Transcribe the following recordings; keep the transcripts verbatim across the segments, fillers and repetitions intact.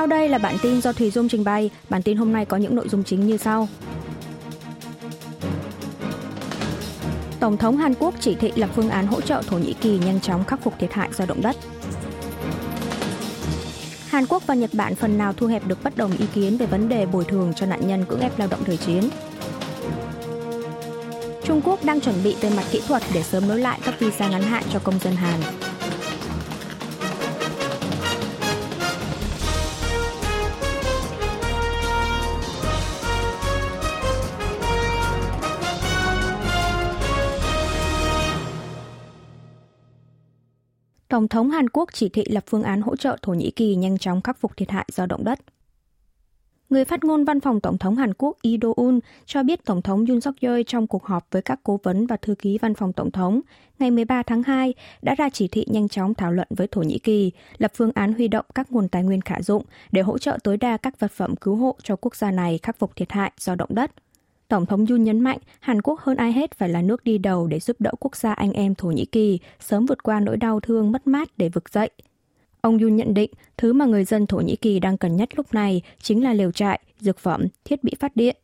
Sau đây là bản tin do Thùy Dung trình bày. Bản tin hôm nay có những nội dung chính như sau. Tổng thống Hàn Quốc chỉ thị lập phương án hỗ trợ Thổ Nhĩ Kỳ nhanh chóng khắc phục thiệt hại do động đất. Hàn Quốc và Nhật Bản phần nào thu hẹp được bất đồng ý kiến về vấn đề bồi thường cho nạn nhân cưỡng ép lao động thời chiến. Trung Quốc đang chuẩn bị về mặt kỹ thuật để sớm nối lại các visa ngắn hạn cho công dân Hàn. Tổng thống Hàn Quốc chỉ thị lập phương án hỗ trợ Thổ Nhĩ Kỳ nhanh chóng khắc phục thiệt hại do động đất. Người phát ngôn văn phòng Tổng thống Hàn Quốc Lee Do-hoon cho biết Tổng thống Yoon Suk-yeol trong cuộc họp với các cố vấn và thư ký văn phòng Tổng thống ngày mười ba tháng hai đã ra chỉ thị nhanh chóng thảo luận với Thổ Nhĩ Kỳ, lập phương án huy động các nguồn tài nguyên khả dụng để hỗ trợ tối đa các vật phẩm cứu hộ cho quốc gia này khắc phục thiệt hại do động đất. Tổng thống Yoon nhấn mạnh Hàn Quốc hơn ai hết phải là nước đi đầu để giúp đỡ quốc gia anh em Thổ Nhĩ Kỳ sớm vượt qua nỗi đau thương mất mát để vực dậy. Ông Yoon nhận định thứ mà người dân Thổ Nhĩ Kỳ đang cần nhất lúc này chính là lều trại, dược phẩm, thiết bị phát điện.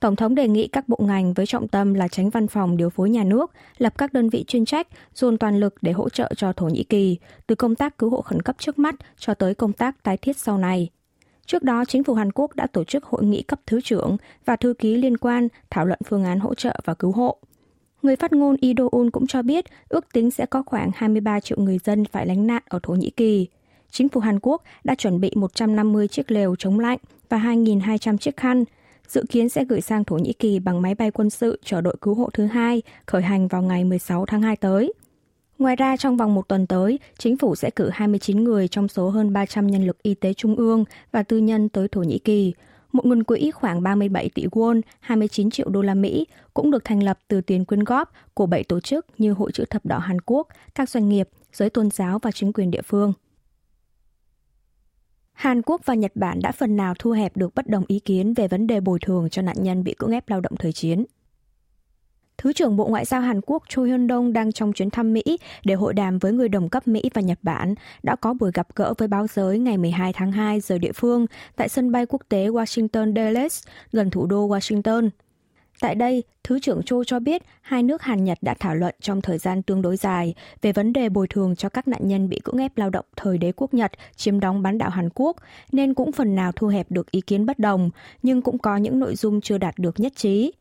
Tổng thống đề nghị các bộ ngành với trọng tâm là tránh văn phòng điều phối nhà nước, lập các đơn vị chuyên trách, dồn toàn lực để hỗ trợ cho Thổ Nhĩ Kỳ, từ công tác cứu hộ khẩn cấp trước mắt cho tới công tác tái thiết sau này. Trước đó, chính phủ Hàn Quốc đã tổ chức hội nghị cấp thứ trưởng và thư ký liên quan thảo luận phương án hỗ trợ và cứu hộ. Người phát ngôn Lee Do-hoon cũng cho biết ước tính sẽ có khoảng hai mươi ba triệu người dân phải lánh nạn ở Thổ Nhĩ Kỳ. Chính phủ Hàn Quốc đã chuẩn bị một trăm năm mươi chiếc lều chống lạnh và hai nghìn hai trăm chiếc khăn, dự kiến sẽ gửi sang Thổ Nhĩ Kỳ bằng máy bay quân sự chở đội cứu hộ thứ hai khởi hành vào ngày mười sáu tháng hai tới. Ngoài ra, trong vòng một tuần tới, chính phủ sẽ cử hai mươi chín người trong số hơn ba trăm nhân lực y tế trung ương và tư nhân tới Thổ Nhĩ Kỳ. Một nguồn quỹ khoảng ba mươi bảy tỷ won, hai mươi chín triệu đô la Mỹ cũng được thành lập từ tiền quyên góp của bảy tổ chức như Hội Chữ Thập Đỏ Hàn Quốc, các doanh nghiệp, giới tôn giáo và chính quyền địa phương. Hàn Quốc và Nhật Bản đã phần nào thu hẹp được bất đồng ý kiến về vấn đề bồi thường cho nạn nhân bị cưỡng ép lao động thời chiến. Thứ trưởng Bộ Ngoại giao Hàn Quốc Cho Hyun Dong đang trong chuyến thăm Mỹ để hội đàm với người đồng cấp Mỹ và Nhật Bản đã có buổi gặp gỡ với báo giới ngày mười hai tháng hai giờ địa phương tại sân bay quốc tế Washington Dulles gần thủ đô Washington. Tại đây, Thứ trưởng Cho cho biết hai nước Hàn Nhật đã thảo luận trong thời gian tương đối dài về vấn đề bồi thường cho các nạn nhân bị cưỡng ép lao động thời đế quốc Nhật chiếm đóng bán đảo Hàn Quốc nên cũng phần nào thu hẹp được ý kiến bất đồng, nhưng cũng có những nội dung chưa đạt được nhất trí.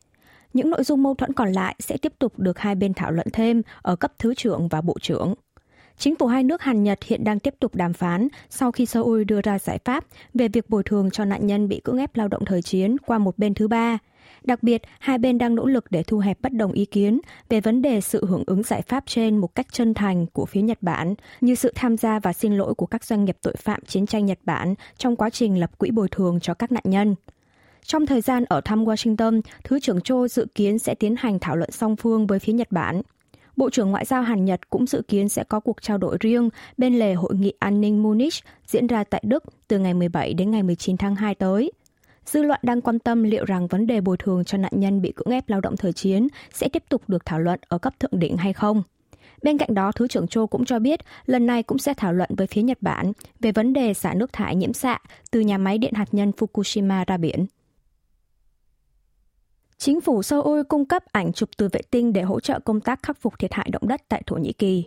Những nội dung mâu thuẫn còn lại sẽ tiếp tục được hai bên thảo luận thêm ở cấp thứ trưởng và bộ trưởng. Chính phủ hai nước Hàn Nhật hiện đang tiếp tục đàm phán sau khi Seoul đưa ra giải pháp về việc bồi thường cho nạn nhân bị cưỡng ép lao động thời chiến qua một bên thứ ba. Đặc biệt, hai bên đang nỗ lực để thu hẹp bất đồng ý kiến về vấn đề sự hưởng ứng giải pháp trên một cách chân thành của phía Nhật Bản, như sự tham gia và xin lỗi của các doanh nghiệp tội phạm chiến tranh Nhật Bản trong quá trình lập quỹ bồi thường cho các nạn nhân. Trong thời gian ở thăm Washington, Thứ trưởng Cho dự kiến sẽ tiến hành thảo luận song phương với phía Nhật Bản. Bộ trưởng Ngoại giao Hàn Nhật cũng dự kiến sẽ có cuộc trao đổi riêng bên lề Hội nghị An ninh Munich diễn ra tại Đức từ ngày mười bảy đến ngày mười chín tháng hai tới. Dư luận đang quan tâm liệu rằng vấn đề bồi thường cho nạn nhân bị cưỡng ép lao động thời chiến sẽ tiếp tục được thảo luận ở cấp thượng đỉnh hay không. Bên cạnh đó, Thứ trưởng Cho cũng cho biết lần này cũng sẽ thảo luận với phía Nhật Bản về vấn đề xả nước thải nhiễm xạ từ nhà máy điện hạt nhân Fukushima ra biển. Chính phủ Seoul cung cấp ảnh chụp từ vệ tinh để hỗ trợ công tác khắc phục thiệt hại động đất tại Thổ Nhĩ Kỳ.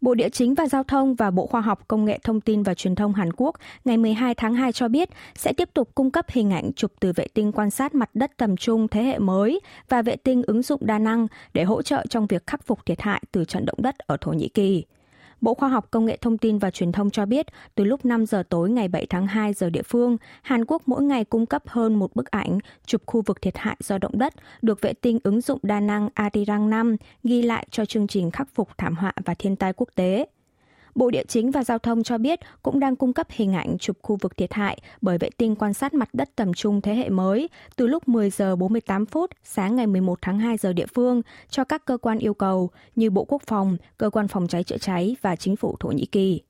Bộ Địa chính và Giao thông và Bộ Khoa học Công nghệ Thông tin và Truyền thông Hàn Quốc ngày mười hai tháng hai cho biết sẽ tiếp tục cung cấp hình ảnh chụp từ vệ tinh quan sát mặt đất tầm trung thế hệ mới và vệ tinh ứng dụng đa năng để hỗ trợ trong việc khắc phục thiệt hại từ trận động đất ở Thổ Nhĩ Kỳ. Bộ Khoa học Công nghệ Thông tin và Truyền thông cho biết, từ lúc năm giờ tối ngày bảy tháng hai giờ địa phương, Hàn Quốc mỗi ngày cung cấp hơn một bức ảnh chụp khu vực thiệt hại do động đất được vệ tinh ứng dụng đa năng Arirang năm ghi lại cho chương trình khắc phục thảm họa và thiên tai quốc tế. Bộ Địa chính và Giao thông cho biết cũng đang cung cấp hình ảnh chụp khu vực thiệt hại bởi vệ tinh quan sát mặt đất tầm trung thế hệ mới từ lúc mười giờ bốn mươi tám phút sáng ngày mười một tháng hai giờ địa phương cho các cơ quan yêu cầu như Bộ Quốc phòng, Cơ quan Phòng cháy chữa cháy và Chính phủ Thổ Nhĩ Kỳ.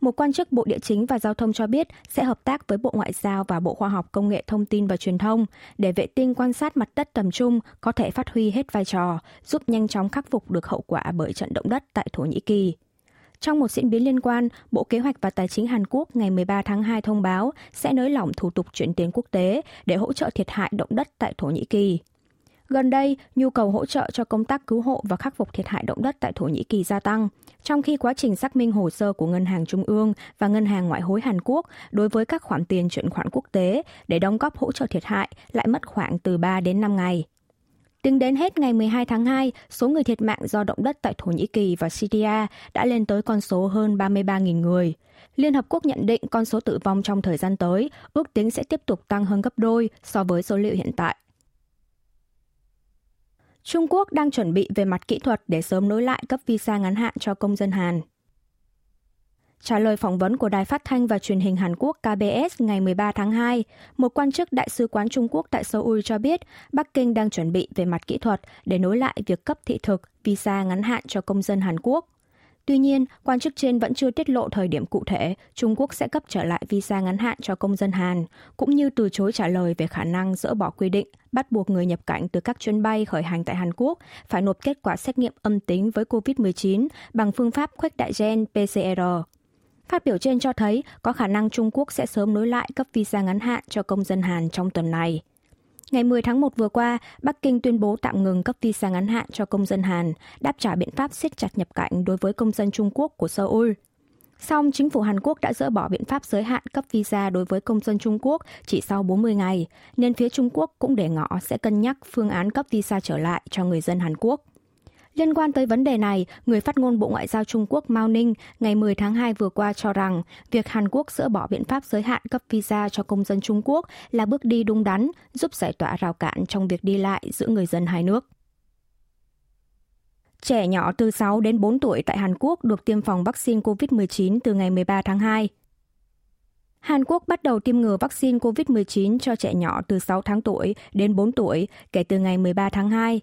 Một quan chức Bộ Địa chính và Giao thông cho biết sẽ hợp tác với Bộ Ngoại giao và Bộ Khoa học Công nghệ Thông tin và Truyền thông để vệ tinh quan sát mặt đất tầm trung có thể phát huy hết vai trò, giúp nhanh chóng khắc phục được hậu quả bởi trận động đất tại Thổ Nhĩ Kỳ. Trong một diễn biến liên quan, Bộ Kế hoạch và Tài chính Hàn Quốc ngày mười ba tháng hai thông báo sẽ nới lỏng thủ tục chuyển tiền quốc tế để hỗ trợ thiệt hại động đất tại Thổ Nhĩ Kỳ. Gần đây, nhu cầu hỗ trợ cho công tác cứu hộ và khắc phục thiệt hại động đất tại Thổ Nhĩ Kỳ gia tăng, trong khi quá trình xác minh hồ sơ của Ngân hàng Trung ương và Ngân hàng Ngoại hối Hàn Quốc đối với các khoản tiền chuyển khoản quốc tế để đóng góp hỗ trợ thiệt hại lại mất khoảng từ ba đến năm ngày. Tính đến hết ngày mười hai tháng hai, số người thiệt mạng do động đất tại Thổ Nhĩ Kỳ và Syria đã lên tới con số hơn ba mươi ba nghìn người. Liên Hợp Quốc nhận định con số tử vong trong thời gian tới ước tính sẽ tiếp tục tăng hơn gấp đôi so với số liệu hiện tại. Trung Quốc đang chuẩn bị về mặt kỹ thuật để sớm nối lại cấp visa ngắn hạn cho công dân Hàn. Trả lời phỏng vấn của Đài Phát thanh và Truyền hình Hàn Quốc K B S ngày mười ba tháng hai, một quan chức Đại sứ quán Trung Quốc tại Seoul cho biết Bắc Kinh đang chuẩn bị về mặt kỹ thuật để nối lại việc cấp thị thực visa ngắn hạn cho công dân Hàn Quốc. Tuy nhiên, quan chức trên vẫn chưa tiết lộ thời điểm cụ thể Trung Quốc sẽ cấp trở lại visa ngắn hạn cho công dân Hàn, cũng như từ chối trả lời về khả năng dỡ bỏ quy định bắt buộc người nhập cảnh từ các chuyến bay khởi hành tại Hàn Quốc phải nộp kết quả xét nghiệm âm tính với covid mười chín bằng phương pháp khuếch đại gen P C R. Phát biểu trên cho thấy có khả năng Trung Quốc sẽ sớm nối lại cấp visa ngắn hạn cho công dân Hàn trong tuần này. Ngày mười tháng một vừa qua, Bắc Kinh tuyên bố tạm ngừng cấp visa ngắn hạn cho công dân Hàn, đáp trả biện pháp siết chặt nhập cảnh đối với công dân Trung Quốc của Seoul. Song, chính phủ Hàn Quốc đã dỡ bỏ biện pháp giới hạn cấp visa đối với công dân Trung Quốc chỉ sau bốn mươi ngày, nên phía Trung Quốc cũng để ngỏ sẽ cân nhắc phương án cấp visa trở lại cho người dân Hàn Quốc. Liên quan tới vấn đề này, người phát ngôn Bộ Ngoại giao Trung Quốc Mao Ninh ngày mười tháng hai vừa qua cho rằng việc Hàn Quốc dỡ bỏ biện pháp giới hạn cấp visa cho công dân Trung Quốc là bước đi đúng đắn, giúp giải tỏa rào cản trong việc đi lại giữa người dân hai nước. Trẻ nhỏ từ sáu đến bốn tuổi tại Hàn Quốc được tiêm phòng vaccine covid mười chín từ ngày mười ba tháng hai. Hàn Quốc bắt đầu tiêm ngừa vaccine covid mười chín cho trẻ nhỏ từ sáu tháng tuổi đến bốn tuổi kể từ ngày mười ba tháng hai.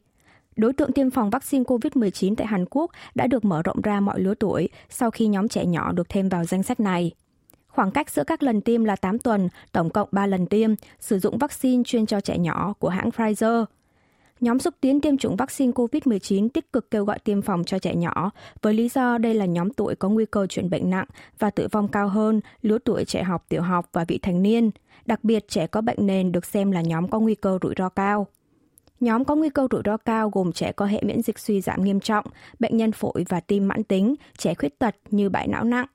Đối tượng tiêm phòng vaccine covid mười chín tại Hàn Quốc đã được mở rộng ra mọi lứa tuổi sau khi nhóm trẻ nhỏ được thêm vào danh sách này. Khoảng cách giữa các lần tiêm là tám tuần, tổng cộng ba lần tiêm, sử dụng vaccine chuyên cho trẻ nhỏ của hãng Pfizer. Nhóm xúc tiến tiêm chủng vaccine covid mười chín tích cực kêu gọi tiêm phòng cho trẻ nhỏ với lý do đây là nhóm tuổi có nguy cơ chuyển bệnh nặng và tử vong cao hơn lứa tuổi trẻ học tiểu học và vị thành niên. Đặc biệt, trẻ có bệnh nền được xem là nhóm có nguy cơ rủi ro cao. Nhóm có nguy cơ rủi ro cao gồm trẻ có hệ miễn dịch suy giảm nghiêm trọng, bệnh nhân phổi và tim mãn tính, trẻ khuyết tật như bại não nặng.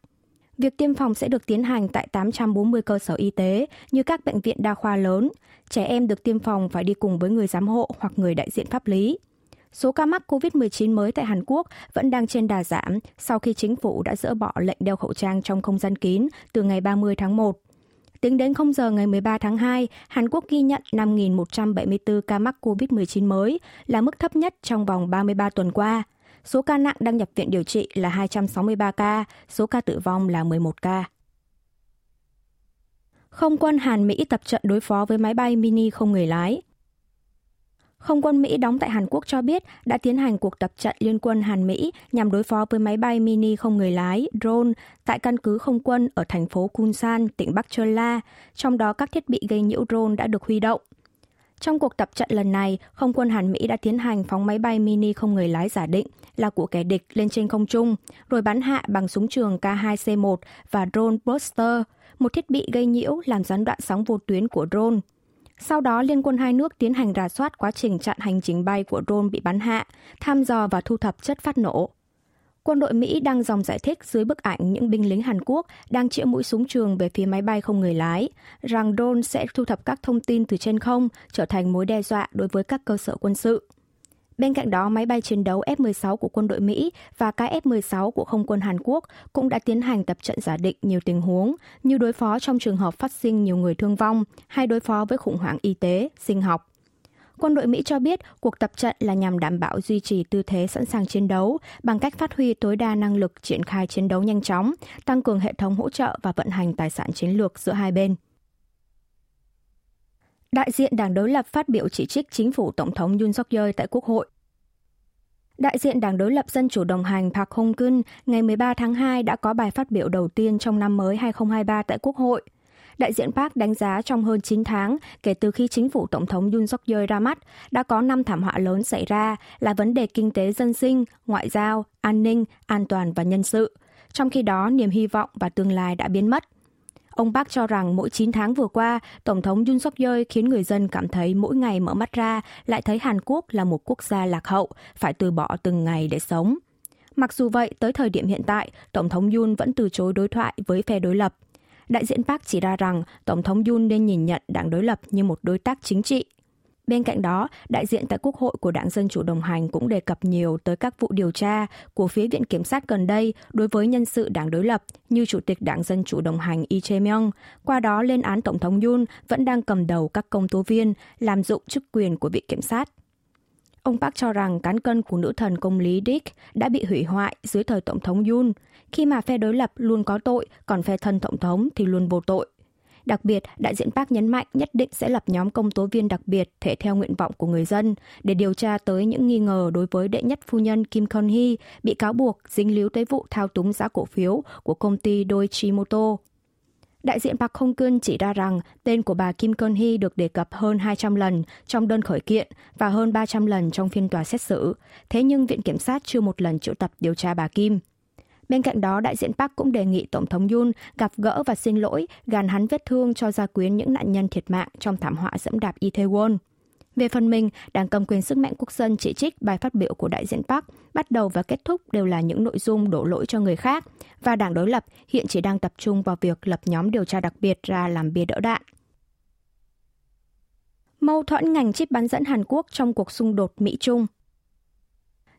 Việc tiêm phòng sẽ được tiến hành tại tám trăm bốn mươi cơ sở y tế như các bệnh viện đa khoa lớn. Trẻ em được tiêm phòng phải đi cùng với người giám hộ hoặc người đại diện pháp lý. Số ca mắc covid mười chín mới tại Hàn Quốc vẫn đang trên đà giảm sau khi chính phủ đã dỡ bỏ lệnh đeo khẩu trang trong không gian kín từ ngày ba mươi tháng một. Tính đến không giờ ngày mười ba tháng hai, Hàn Quốc ghi nhận năm nghìn một trăm bảy mươi tư ca mắc covid mười chín mới, là mức thấp nhất trong vòng ba mươi ba tuần qua. Số ca nặng đang nhập viện điều trị là hai trăm sáu mươi ba ca, số ca tử vong là mười một ca. Không quân Hàn-Mỹ tập trận đối phó với máy bay mini không người lái. Không quân Mỹ đóng tại Hàn Quốc cho biết đã tiến hành cuộc tập trận liên quân Hàn-Mỹ nhằm đối phó với máy bay mini không người lái, drone, tại căn cứ không quân ở thành phố Gunsan, tỉnh Bắc Jeolla, trong đó các thiết bị gây nhiễu drone đã được huy động. Trong cuộc tập trận lần này, không quân Hàn-Mỹ đã tiến hành phóng máy bay mini không người lái giả định là của kẻ địch lên trên không trung, rồi bắn hạ bằng súng trường K hai C một và drone Buster, một thiết bị gây nhiễu làm gián đoạn sóng vô tuyến của drone. Sau đó, Liên quân hai nước tiến hành rà soát quá trình chặn hành trình bay của drone bị bắn hạ, thăm dò và thu thập chất phát nổ. Quân đội Mỹ đăng dòng giải thích dưới bức ảnh những binh lính Hàn Quốc đang chĩa mũi súng trường về phía máy bay không người lái, rằng drone sẽ thu thập các thông tin từ trên không, trở thành mối đe dọa đối với các cơ sở quân sự. Bên cạnh đó, máy bay chiến đấu F mười sáu của quân đội Mỹ và K F mười sáu của không quân Hàn Quốc cũng đã tiến hành tập trận giả định nhiều tình huống, như đối phó trong trường hợp phát sinh nhiều người thương vong hay đối phó với khủng hoảng y tế, sinh học. Quân đội Mỹ cho biết cuộc tập trận là nhằm đảm bảo duy trì tư thế sẵn sàng chiến đấu bằng cách phát huy tối đa năng lực triển khai chiến đấu nhanh chóng, tăng cường hệ thống hỗ trợ và vận hành tài sản chiến lược giữa hai bên. Đại diện đảng đối lập phát biểu chỉ trích chính phủ Tổng thống Yoon Suk-yeol tại Quốc hội. Đại diện đảng đối lập dân chủ đồng hành Park Hong-keun ngày mười ba tháng hai đã có bài phát biểu đầu tiên trong năm mới hai nghìn không trăm hai mươi ba tại Quốc hội. đại diện Park đánh giá trong hơn chín tháng kể từ khi chính phủ Tổng thống Yoon Suk-yeol ra mắt, đã có năm thảm họa lớn xảy ra là vấn đề kinh tế dân sinh, ngoại giao, an ninh, an toàn và nhân sự. Trong khi đó, niềm hy vọng và tương lai đã biến mất. Ông Park cho rằng mỗi chín tháng vừa qua, Tổng thống Yoon Suk-yeol khiến người dân cảm thấy mỗi ngày mở mắt ra lại thấy Hàn Quốc là một quốc gia lạc hậu, phải từ bỏ từng ngày để sống. Mặc dù vậy, tới thời điểm hiện tại, Tổng thống Yoon vẫn từ chối đối thoại với phe đối lập. Đại diện Park chỉ ra rằng Tổng thống Yoon nên nhìn nhận đảng đối lập như một đối tác chính trị. Bên cạnh đó, đại diện tại Quốc hội của Đảng Dân Chủ đồng hành cũng đề cập nhiều tới các vụ điều tra của phía Viện Kiểm sát gần đây đối với nhân sự đảng đối lập như Chủ tịch Đảng Dân Chủ đồng hành Lee Jae Myung, qua đó lên án Tổng thống Yoon vẫn đang cầm đầu các công tố viên lạm dụng chức quyền của Viện Kiểm sát. Ông Park cho rằng cán cân của nữ thần công lý Dick đã bị hủy hoại dưới thời Tổng thống Yoon, khi mà phe đối lập luôn có tội, còn phe thân Tổng thống thì luôn vô tội. Đặc biệt, đại diện Park nhấn mạnh nhất định sẽ lập nhóm công tố viên đặc biệt thể theo nguyện vọng của người dân để điều tra tới những nghi ngờ đối với đệ nhất phu nhân Kim Con-hee bị cáo buộc dính líu tới vụ thao túng giá cổ phiếu của công ty Doichimoto. Đại diện Park Hong-keun chỉ ra rằng tên của bà Kim Con-hee được đề cập hơn hai trăm lần trong đơn khởi kiện và hơn ba trăm lần trong phiên tòa xét xử. Thế nhưng Viện Kiểm sát chưa một lần triệu tập điều tra bà Kim. Bên cạnh đó, đại diện Park cũng đề nghị Tổng thống Yoon gặp gỡ và xin lỗi, gàn hắn vết thương cho gia quyến những nạn nhân thiệt mạng trong thảm họa giẫm đạp Itaewon. Về phần mình, Đảng cầm quyền sức mạnh quốc dân chỉ trích bài phát biểu của đại diện Park, bắt đầu và kết thúc đều là những nội dung đổ lỗi cho người khác, và đảng đối lập hiện chỉ đang tập trung vào việc lập nhóm điều tra đặc biệt ra làm bia đỡ đạn. Mâu thuẫn ngành chip bán dẫn Hàn Quốc trong cuộc xung đột Mỹ-Trung.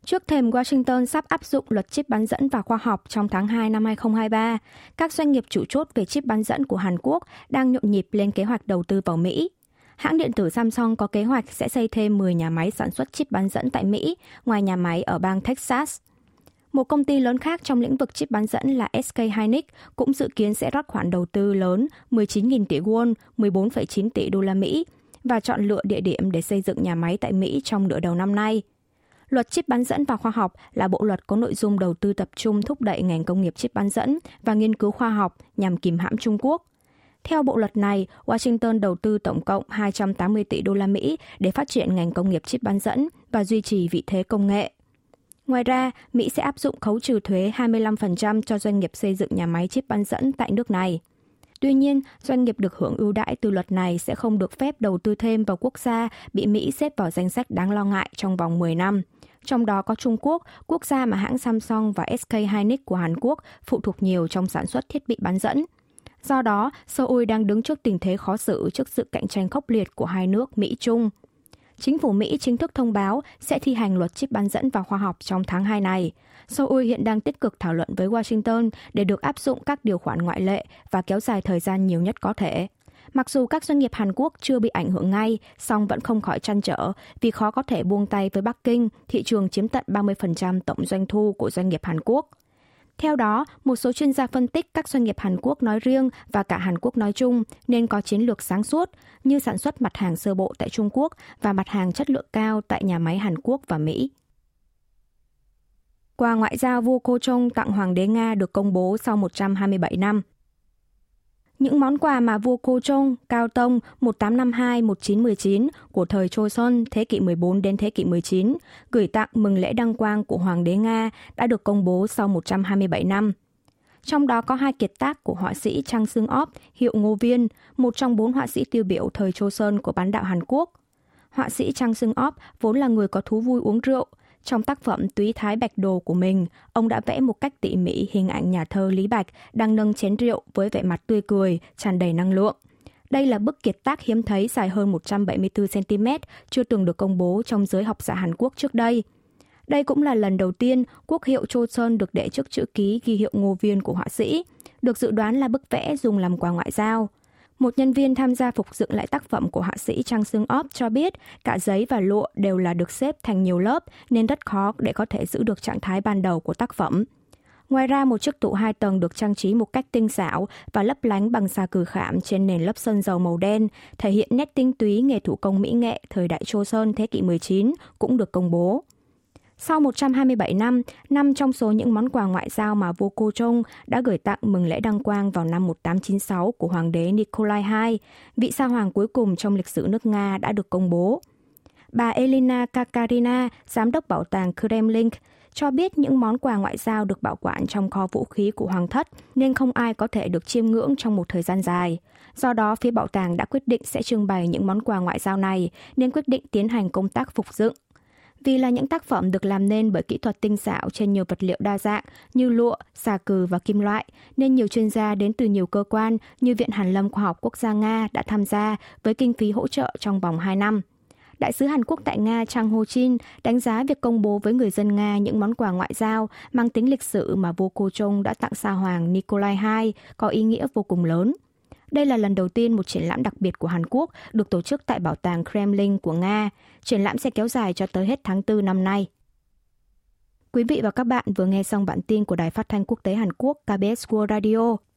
Trước thềm Washington sắp áp dụng luật chip bán dẫn và khoa học trong tháng hai năm hai nghìn không trăm hai mươi ba, các doanh nghiệp chủ chốt về chip bán dẫn của Hàn Quốc đang nhộn nhịp lên kế hoạch đầu tư vào Mỹ. Hãng điện tử Samsung có kế hoạch sẽ xây thêm mười nhà máy sản xuất chip bán dẫn tại Mỹ, ngoài nhà máy ở bang Texas. Một công ty lớn khác trong lĩnh vực chip bán dẫn là S K Hynix cũng dự kiến sẽ rót khoản đầu tư lớn mười chín nghìn tỷ won, mười bốn phẩy chín tỷ đô la Mỹ, và chọn lựa địa điểm để xây dựng nhà máy tại Mỹ trong nửa đầu năm nay. Luật chip bán dẫn và khoa học là bộ luật có nội dung đầu tư tập trung thúc đẩy ngành công nghiệp chip bán dẫn và nghiên cứu khoa học nhằm kìm hãm Trung Quốc. Theo bộ luật này, Washington đầu tư tổng cộng hai trăm tám mươi tỷ đô la Mỹ để phát triển ngành công nghiệp chip bán dẫn và duy trì vị thế công nghệ. Ngoài ra, Mỹ sẽ áp dụng khấu trừ thuế hai mươi lăm phần trăm cho doanh nghiệp xây dựng nhà máy chip bán dẫn tại nước này. Tuy nhiên, doanh nghiệp được hưởng ưu đãi từ luật này sẽ không được phép đầu tư thêm vào quốc gia bị Mỹ xếp vào danh sách đáng lo ngại trong vòng mười năm. Trong đó có Trung Quốc, quốc gia mà hãng Samsung và S K Hynix của Hàn Quốc phụ thuộc nhiều trong sản xuất thiết bị bán dẫn. Do đó, Seoul đang đứng trước tình thế khó xử trước sự cạnh tranh khốc liệt của hai nước Mỹ-Trung. Chính phủ Mỹ chính thức thông báo sẽ thi hành luật chip bán dẫn và khoa học trong tháng hai này. Seoul hiện đang tích cực thảo luận với Washington để được áp dụng các điều khoản ngoại lệ và kéo dài thời gian nhiều nhất có thể. Mặc dù các doanh nghiệp Hàn Quốc chưa bị ảnh hưởng ngay, song vẫn không khỏi trăn trở vì khó có thể buông tay với Bắc Kinh, thị trường chiếm tận ba mươi phần trăm tổng doanh thu của doanh nghiệp Hàn Quốc. Theo đó, một số chuyên gia phân tích các doanh nghiệp Hàn Quốc nói riêng và cả Hàn Quốc nói chung nên có chiến lược sáng suốt như sản xuất mặt hàng sơ bộ tại Trung Quốc và mặt hàng chất lượng cao tại nhà máy Hàn Quốc và Mỹ. Quà ngoại giao vua Cô Trông tặng Hoàng đế Nga được công bố sau một trăm hai mươi bảy năm. Những món quà mà vua Cô Trông, Cao Tông một nghìn tám trăm năm mươi hai đến một nghìn chín trăm mười chín của thời Joseon thế kỷ mười bốn đến thế kỷ mười chín gửi tặng mừng lễ đăng quang của Hoàng đế Nga đã được công bố sau một trăm hai mươi bảy năm. Trong đó có hai kiệt tác của họa sĩ Chang Seung-op, hiệu Ngô Viên, một trong bốn họa sĩ tiêu biểu thời Joseon của bán đảo Hàn Quốc. Họa sĩ Chang Seung-op vốn là người có thú vui uống rượu. Trong tác phẩm Túy Thái Bạch Đồ của mình, ông đã vẽ một cách tỉ mỉ hình ảnh nhà thơ Lý Bạch đang nâng chén rượu với vẻ mặt tươi cười, tràn đầy năng lượng. Đây là bức kiệt tác hiếm thấy dài hơn một trăm bảy mươi tư xăng-ti-mét, chưa từng được công bố trong giới học giả Hàn Quốc trước đây. Đây cũng là lần đầu tiên quốc hiệu Joseon được để trước chữ ký ghi hiệu Ngô Viên của họa sĩ, được dự đoán là bức vẽ dùng làm quà ngoại giao. Một nhân viên tham gia phục dựng lại tác phẩm của họa sĩ Chang Seung-op cho biết cả giấy và lụa đều là được xếp thành nhiều lớp nên rất khó để có thể giữ được trạng thái ban đầu của tác phẩm. Ngoài ra, một chiếc tủ hai tầng được trang trí một cách tinh xảo và lấp lánh bằng xà cừ khảm trên nền lớp sơn dầu màu đen, thể hiện nét tinh túy nghề thủ công mỹ nghệ thời đại Joseon thế kỷ mười chín cũng được công bố. Sau một trăm hai mươi bảy năm, năm trong số những món quà ngoại giao mà vua Cô Trông đã gửi tặng mừng lễ đăng quang vào năm một nghìn tám trăm chín mươi sáu của hoàng đế Nikolai đệ nhị, vị sa hoàng cuối cùng trong lịch sử nước Nga đã được công bố. Bà Elena Kakarina, giám đốc bảo tàng Kremlin, cho biết những món quà ngoại giao được bảo quản trong kho vũ khí của Hoàng thất nên không ai có thể được chiêm ngưỡng trong một thời gian dài. Do đó, phía bảo tàng đã quyết định sẽ trưng bày những món quà ngoại giao này nên quyết định tiến hành công tác phục dựng. Vì là những tác phẩm được làm nên bởi kỹ thuật tinh xảo trên nhiều vật liệu đa dạng như lụa, xà cừ và kim loại, nên nhiều chuyên gia đến từ nhiều cơ quan như Viện Hàn lâm Khoa học Quốc gia Nga đã tham gia với kinh phí hỗ trợ trong vòng hai năm. Đại sứ Hàn Quốc tại Nga Chang Ho-chin đánh giá việc công bố với người dân Nga những món quà ngoại giao mang tính lịch sử mà vua Cô Trông đã tặng Sa Hoàng Nikolai đệ nhị có ý nghĩa vô cùng lớn. Đây là lần đầu tiên một triển lãm đặc biệt của Hàn Quốc được tổ chức tại Bảo tàng Kremlin của Nga. Triển lãm sẽ kéo dài cho tới hết tháng tư năm nay. Quý vị và các bạn vừa nghe xong bản tin của Đài Phát thanh Quốc tế Hàn Quốc ca bê ét World Radio.